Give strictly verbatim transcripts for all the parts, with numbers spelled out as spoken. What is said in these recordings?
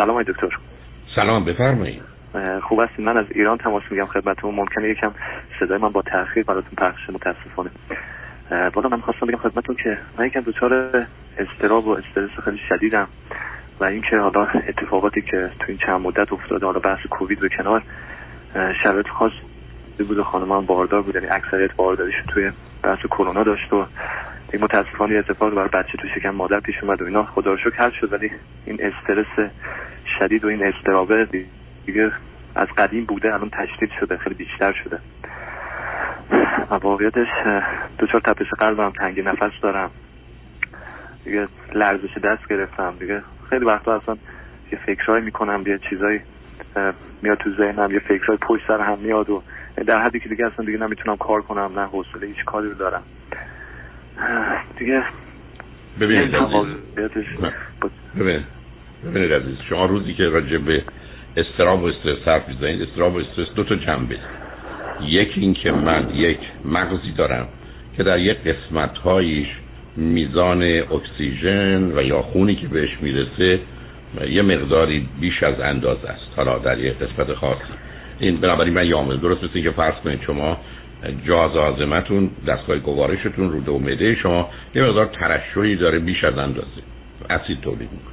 سلام آقای دکتر. سلام، بفرمایید. خوب است، من از ایران تماس میگم خدمتتون. ممکنه یکم صدای من با تأخیر براتون پخش شه، متاسفانه. والا من خواستم بگم خدمتتون که من یکم دچار اضطراب و استرس خیلی شدیدم و اینکه حالا اتفاقاتی که تو این چند مدت افتاده، حالا بحث کووید به کنار، شرایط خاص بود، خانمم باردار بود، یعنی اکثریت بارداریش توی بحث کرونا داشت و این متاسفانه اتفاق برای بچه تو شکم مادر پیش اومد و اینا، خدا رو شکر حل شد. ولی این استرس شدید و این اضطراب دیگه از قدیم بوده، الان تشدید شده، خیلی بیشتر شده. واقعیتش دچار تپش قلبم، تنگی نفس دارم دیگه، لرزش دست گرفتم دیگه. خیلی وقتا اصلا یه فکرایی میکنم، یه چیزایی میاد تو ذهنم، یه فکرای پشت سر هم میاد و در حدی که دیگه اصلا دیگه نمیتونم کار کنم، نه حوصله هیچ کاری رو دارم دیگه. ببینید ببینید ببینید عزیز، شما روزی که راجع به استراب و استرس حرف میزنید، استراب و استرس دو تا جنبه، یکی این که من یک مغزی دارم که در یک قسمت هایش میزان اکسیژن و یا خونی که بهش میرسه یه مقداری بیش از اندازه است، حالا در یک قسمت خاصی. این بنابراین من یامل درست مثل اینکه فرض کنید شما جهاز هاضمه‌تون، دستگاه گوارشتون، روده و معده شما یه مقدار ترشحی داره بیش از اندازه، اسید تولید میکنه.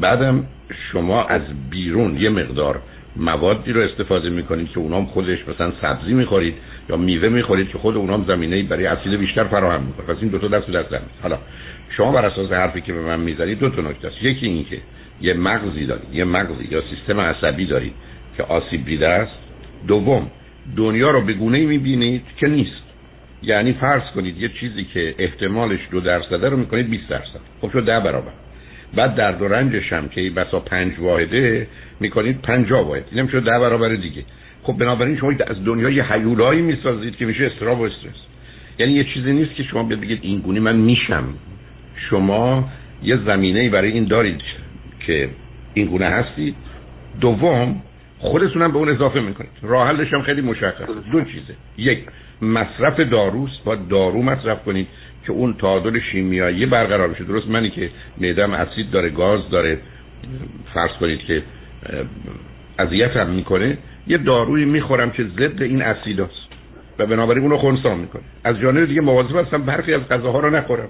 بعدم شما از بیرون یه مقدار موادی رو استفاده میکنید که اونام خودش، مثلا سبزی میخورید یا میوه میخورید که خود اونام زمینه‌ای برای اسید بیشتر فراهم میکنه. پس این دو تا دست در دست میاد. حالا شما بر اساس حرفی که به من میزنید دو تا نکته است، یکی اینکه یه مغزی دارید، یه مغزی یا سیستم عصبی دارید که آسیب دیده است. دوم، دنیا رو به گونه‌ای می‌بینید که نیست. یعنی فرض کنید یه چیزی که احتمالش دو درصده رو می‌کنید بیست درصد. خب شد ده برابر. بعد درد و رنجش هم که بسا پنج واحده می‌کنید پنجاه واحد. اینم شد ده برابر دیگه. خب بنابراین شما از دنیای هیولایی می‌سازید که میشه استراب و استرس. یعنی یه چیزی نیست که شما بگید این گونه من میشم. شما یه زمینه‌ای برای این دارید که این گونه هستید. دوم، خودتون هم به اون اضافه میکنید. راه حلش هم خیلی مشخصه، دو چیزه. یک، مصرف داروست، با دارو مصرف کنید که اون تعادل شیمیایی برقرار بشه. درست منی که معده‌م اسید داره، گاز داره، فرض کنید که اذیتم میکنه، یه دارویی میخورم که ضد این اسیداست و بنابراین اونو خنثی میکنه. از جانب دیگه مواظب هستم برخی از غذاها رو نخورم،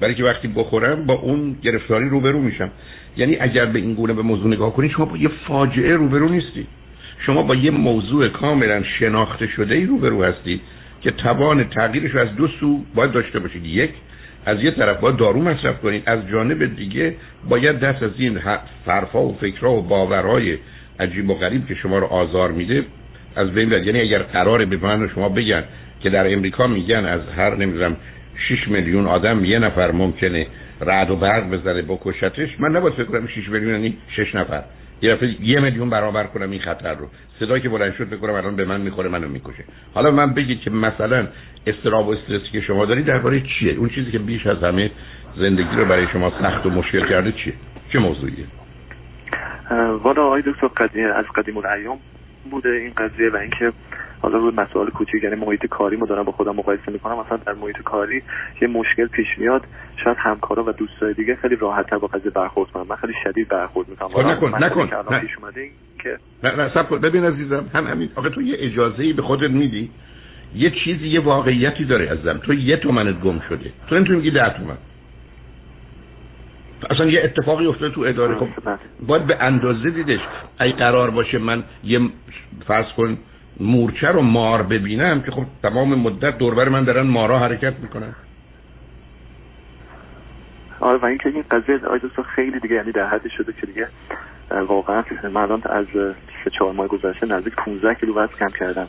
برای که وقتی بخورم با اون گرفتاری روبرو میشم. یعنی اگر به این گونه به موضوع نگاه کنید، شما با یه فاجعه روبرو نیستید، شما با یه موضوع کاملا شناخته شده‌ای روبرو هستید که توان تغییرش رو از دو سو باید داشته باشید. یک، از یه طرف باید دارو مصرف کنید، از جانب دیگه باید دست از این حرفا و فکرها و باورهای عجیب و غریب که شما رو آزار میده از بین ببرید. یعنی اگر قراره به من شما بگن که در امریکا میگن از هر نمیدونم شش میلیون آدم یه نفر ممکنه رعد و برق بزنه بکشتش، من نباید فکر کنم شش میلیون یعنی شش نفر، یه دفعه یه میلیون برابر کنم این خطر رو. صدایی که بلند شد فکر کنم الان به من میخوره، منو میکشه. حالا من بگید که مثلا استراب و استرسی که شما دارید درباره چیه؟ اون چیزی که بیش از همه زندگی رو برای شما سخت و مشکل کرده چیه؟ چه موضوعیه؟ والا آقای دکتر، قدیم از قدیم الایام بوده این قضیه و اینکه حالا روی مسائل کوچیک، یعنی محیط کاریمو دارم با خودم مقایسه میکنم، مثلا در محیط کاری یه مشکل پیش میاد، شاید همکارا و دوستای دیگه خیلی راحت‌تر با قضیه برخورد کنن، من خیلی شدید برخورد میکنم. خب نکن نکن الان پیش اومده این که نه صبر کن. ببین عزیزم، هم همین آقا، تو یه اجازه‌ای به خودت میدی، یه چیزی یه واقعیتی داره عزیزم. تو یه تومنت گم شده، تو نمیتونی میگی ده تومن. اصلا یه اتفاقی افتاده تو اداره، خب باید به اندازه دیدش. اگه قرار باشه من یه فرض کن مورچه رو مار ببینم که خب تمام مدت دوربر من دارن مارها حرکت میکنن. آره و این که این قضیه آی دوستان خیلی دیگه، یعنی در حدی شده که دیگه واقعا من الان از سه چهار ماه گذشته نزدیک پانزده کیلو وزن کم کردم.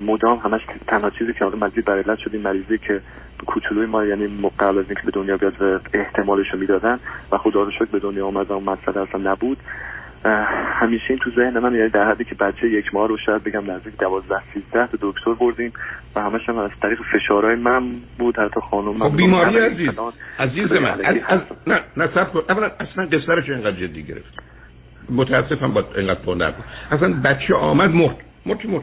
مدام همش تنها چیزی که الان مریضی برای علت شد، این مریضی که کوچولوی ما، یعنی قبل از اینکه به دنیا بیاد احتمالش رو میدادن و خدا رو شکر به دنیا اومد و مسئله اصلا نبود. همیشه این تو ذهن من، یعنی در حدی که بچه یک ماه رو شاید بگم نزدیک دوازده سیزده تا دکتر بردیم و همش هم از طریق فشارهای من بود، حتی خانم من. خب بیماری عزیز عزیز من از... نه نه صبر کن، اولا اصلا قصرش اینقدر جدی گرفت، متاسفم با اینقدر پوندر بود. اصلا بچه آمد مرد مرد مرد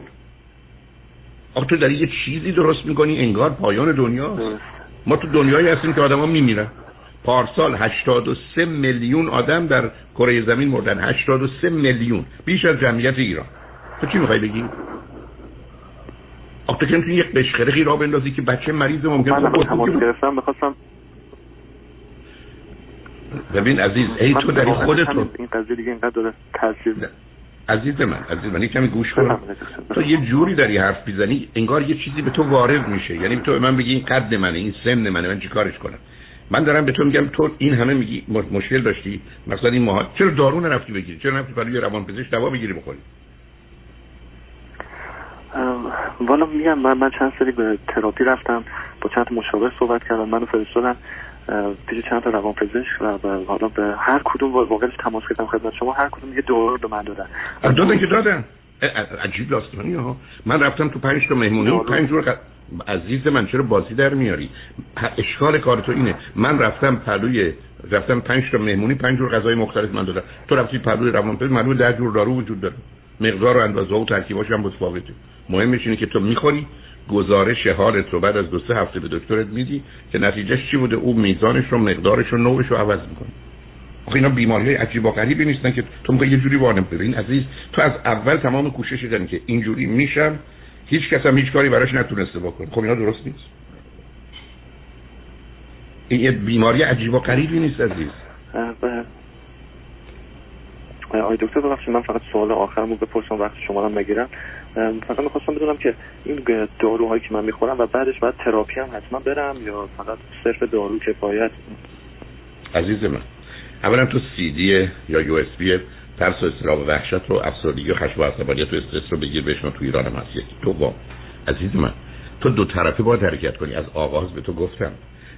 آخه تو داری یه چیزی درست میکنی انگار پایان دنیا. ما تو دنیایی هستیم که آدما میمیرن، پارسال هشتاد و سه میلیون آدم در کره زمین مردن، هشتاد و سه میلیون، بیش از جمعیت ایران. تو چی میخوای بگی؟ آخه تو یک بشخرقی را بندازی که بچه مریض ممکنه خودت تماس گرفتم بخواستم. ببین عزیز، ای تو داری خودت رو این قضیه دیگه اینقدر داره تاثیر. عزیز من، عزیز من، یکم گوش کن. تو یه جوری داری حرف میزنی انگار یه چیزی به تو وارد میشه. یعنی تو من بگی این قد منه، این سن منه، من چیکارش کنم؟ من دارم به تو میگم تو این همه میگی مشکل داشتی، مثلا این ماها چرا دارو نرفتی بگیری؟ چرا نرفتی برای روانپزشک دوا بگیری بخوری؟ والا میگم من من چند سری به تراپی رفتم، با چند مشاور صحبت کردم، منو فرستادن پیش چند تا روانپزشک و حالا به هر کدوم واقعا تماس گرفتم خدمت شما، هر کدوم یه دورو به من دادن. دادن که دادن عجیب لاستونی ها. من رفتم تو پنج تا مهمونی و پنج جور قد... عزیز من چرا بازی در میاری؟ اشکال کار تو اینه. من رفتم پلوی رفتم پنج تا مهمونی، پنج جور غذای مختلف من دادن. تو رفتی پلوی روانپزشک، معلومه ده جور دارو وجود داره، مقدار و اندازه و ترکیباش هم متفاوته. مهمش اینه که تو میخوری، گزارش حالت رو بعد از دو سه هفته به دکترت میدی که نتیجهش چی بوده، او میزانش رو، مقدارش رو، نوعش رو عوض میکنه. آخه اینا بیماری‌های عجیب و غریبی نیستن که تو میگی یه جوری وانم بده. این عزیز تو از اول تمام کوشش کردی که اینجوری میشم، هیچ کس هم هیچ کاری براش نتونسته بکنه. خب اینا درست نیست. این یه بیماری عجیب و غریبی نیست عزیز. آی دکتر ببخشید من فقط سوال آخرمو بپرسم وقت شما رو نگیرم. فقط می‌خواستم بدونم که این داروهایی که من می‌خورم و بعدش بعد تراپی هم حتما برم یا فقط صرف دارو کفایت؟ عزیز من، اولا تو سی دی یا یو اس بی ترس و اضطراب و وحشت رو، افسردگی و خشم و عصبانیت و استرس رو بگیر بهش. ما تو ایران هم هست. یکی دوم عزیز من، تو دو طرفه باید حرکت کنی. از آغاز به تو گفتم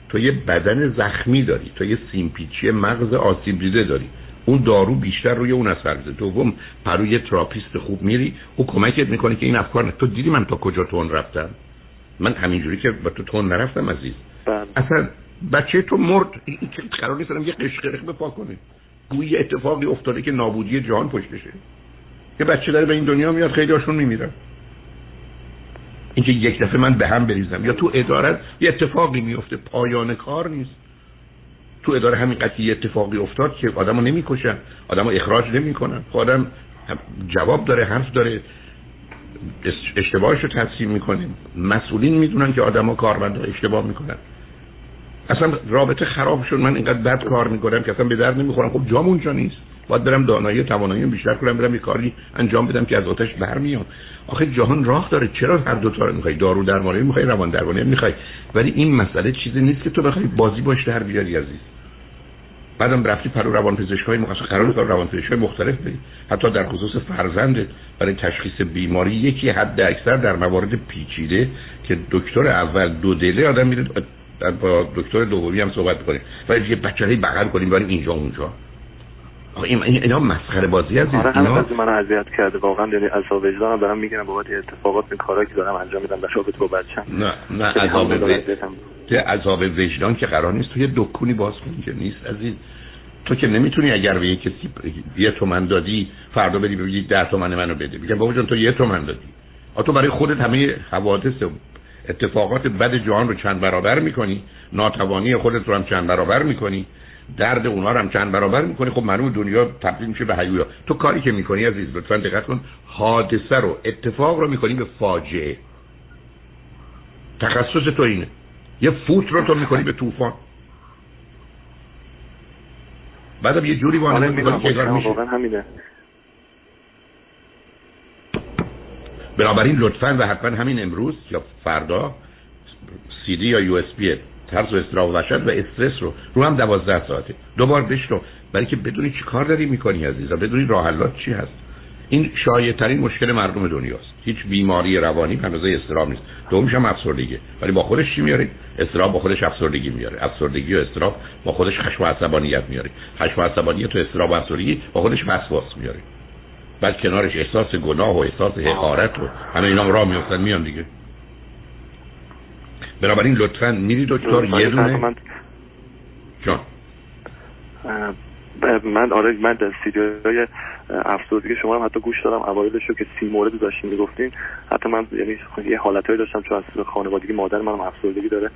تو یه بدن زخمی داری، تو یه سیمپیچی مغز آسیب دیده داری، اون دارو بیشتر روی اون اثر میذاره. دوم پروی تراپیست خوب میری، او کمکت میکنه که این افکار نه. تو دیدی من تا کجا تون رفتم؟ من همینجوری که با تو تون نرفتم عزیز. بله. اصلا بچه تو مرد، این که قرار نیست یه قشقرق بپا کنه. گویی اتفاقی افتاده که نابودی جهان پشتشه. یه بچه داره به این دنیا میاد، خیلی هاشون میمیرن. اینکه یک دفعه من به هم بریزم یا تو اداره یه اتفاقی میفته، پایان کار نیست. تو اداره همین قضیه اتفاقی افتاد که آدمو نمیکشن، آدمو اخراج نمیکنن. آدم جواب داره، حرف داره، اشتباهشو تفسیر میکنیم. مسئولین میدونن که آدما کارمندا اشتباه میکنن. اصلا رابطه خراب شد. من اینقدر بد کار میکنم که اصلا به درد نمیخورم. خب جام اونجا نیست. باید برم دانایی و تواناییام بیشتر کنم، برم یه کاری انجام بدم که از آتش برمیام. آخه جهان راه داره. چرا هر دو تا رو میخوای؟ دارو درمانی میخوای، روان درمانی میخوای، ولی این مسئله چیزی نیست که تو بخوای بازی باش در بیاری عزیز. بعدم رفتی پرو روانپزشکای مخصوص، قرار داره روانپزشکای مختلف بری، حتی در خصوص فرزندت برای تشخیص بیماری. یکی حد اکثر در موارد پیچیده که دکتر اول دو دله آدم میره، با دکتر دومی هم صحبت می‌کنیم، ولی یه بچه‌ای بغل کنیم بریم اینجا اونجا. این اینا مسخره بازی هست. آره اینا از من اذیت کرده واقعا، یعنی عذاب وجدانم دارم میگیرم بابت اتفاقات این کارا که دارم انجام میدم در رابطه با بچه‌م. نه نه عذاب وجدان، که عذاب وجدان که قرار نیست توی دکونی باز کنی که نیست عزیز. تو که نمیتونی اگر به کسی یه تومن دادی فردا بری بگی ده تومن منو بده. میگم بابا جان تو یه تومن دادی. آ تو برای خودت همه حوادث اتفاقات بد جهان رو چند برابر میکنی، ناتوانی خودت رو هم چند برابر میکنی، درد اونها رو هم چند برابر میکنی. خب معلومه دنیا تبدیل میشه به هیولا. تو کاری که میکنی عزیز لطفاً دقت کن، حادثه رو، اتفاق رو میکنی به فاجعه. تخصص تو اینه. یه فوت رو تو میکنی به طوفان. بعدم یه جوری وانه میکنی که اگر میشه همینه. بنابراین لطفاً و حتما همین امروز یا فردا سی دی یا یو اس بی ترس و اضطراب و وحشت و استرس رو رو هم دوازده ساعته دوبار بشنو، برای که بدونی چی کار داری میکنی عزیزم، بدونی راه حلات چی هست. این شایع ترین مشکل مردم دنیاست. هیچ بیماری روانی به اندازه اضطراب نیست. دومش هم افسردگی، ولی با خودش چی میاره؟ اضطراب با خودش افسردگی میاره، افسردگی و اضطراب با خودش خشم و عصبانیت میاره، خشم و عصبانیت و اضطراب و افسردگی با خودش وسواس میاره، بعد کنارش احساس گناه و احساس حقارت و همه اینا راه میافتن میان دیگه. بنابراین لطفاً میری دکتر یه دونه. جان من آره من در سیریال‌های افسردگی شما هم حتی گوش دادم، اوایلش رو که سی مورد داشتین میگفتین، حتی من یعنی یه حالتایی داشتم چون از خانوادگی مادر منم افسردگی داره،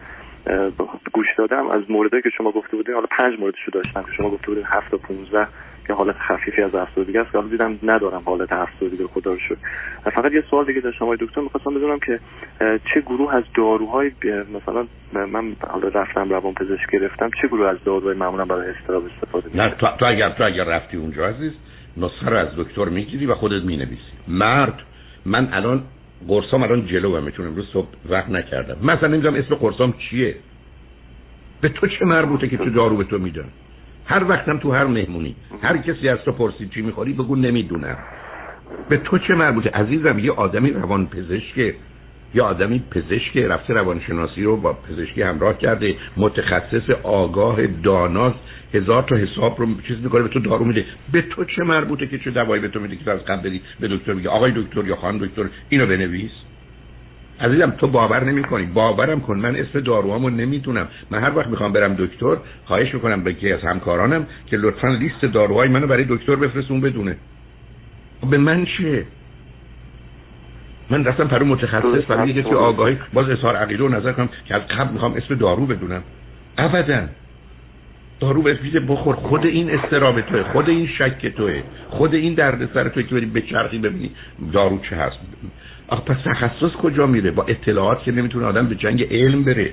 گوش دادم از موردی که شما گفته بودین. حالا پنج موردشو داشتم که شما گفته بودین هفت تا پانزده که حالت خفیفی از افسردگی است، حالا دیدم ندارم حالت افسردگی، خدا رو شکر. فقط یه سوال دیگه داشتم آقای دکتر، می‌خواستم بدونم که چه گروه از داروهای مثلا من حالا رفتم روانپزشک گرفتم، چه گروه از داروهای معمولا برای استراب استفاده می‌کنه؟ نه تو, تو اگر تو اگر رفتی اونجا عزیز، نسخه رو از دکتر می‌گیری و خودت می‌نویسی. مرد من الان قرصام الان جلوه، میتونم امروز صبح وقت نکردم، مثلا نمی‌دونم اسم قرصام چیه، به تو چه مربوطه که تو دارو به تو میدن؟ هر وقتم تو هر مهمونی هر کسی از تو پرسید چی میخوری بگو نمیدونم. به تو چه مربوطه عزیزم؟ یه آدمی روان پزشک، یه آدمی پزشک رفته روانشناسی رو با پزشکی همراه کرده، متخصص آگاه داناست، هزار تا حساب رو چیز میکنه، به تو دارو میده. به تو چه مربوطه که چه دوایی به تو میده که تو از قبل بری به دکتر بگی آقای دکتر یا خانم دکتر اینو بنویس؟ عزیزم تو باور نمی‌کنی، باورم کن من اسم داروامو نمیدونم. من هر وقت میخوام برم دکتر خواهش میکنم به یکی از همکارانم که لطفاً لیست داروهای منو برای دکتر بفرستون بدونه. به من چه؟ من رفتم پرو متخصص برای یکی آگاهی باز اظهار عقیده و نظر کنم که از قبل میخوام اسم دارو بدونم. ابداً دارو به پیت بخور، خود این استراب توئه، خود این شک توئه، خود این دردسر توئه که بری به چرخی ببینی دارو چه هست. آخه پس تخصص کجا میره؟ با اطلاعات که نمیتونه آدم به جنگ علم بره.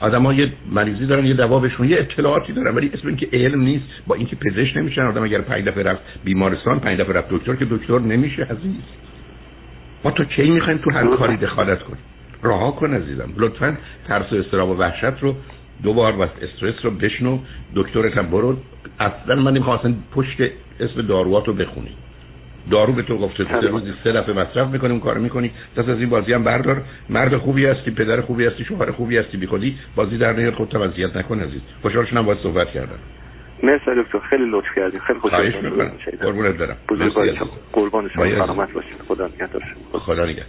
آدم‌ها یه مریضی دارن، یه دوا بهشون، یه اطلاعاتی دارن، ولی اسم این که علم نیست. با اینکه پزشک نمیشن آدم، اگر پنج دفعه رفت بیمارستان، پنج دفعه رفت دکتر که دکتر نمیشه عزیز. ما تو چی میخوایم تو هر کاری دخالت کنی؟ رها کن عزیزم. لطفاً ترس و استراب و وحشت رو دو بار واسه استرس رو بشنو، دکترت هم برو. اصلا من نمیخواستم پشت اسم داروهاتو بخونی. دارو به تو گفته تو روزی سه دفعه مصرف میکنی، اون کارو میکنی، دست از این بازی هم بردار. مرد خوبی هستی، پدر خوبی هستی، شوهر خوبی هستی، بیخودی بازی در نیار، خودت هم اذیت نکن عزیز. خوشحالشون هم باید صحبت کردم. مرسی دکتر، خیلی لطف کردی، خیلی خوشحالم. قربونت برم، قربون شما، سلامت باشید، خدا نگهدار شما. خدا نگهدار.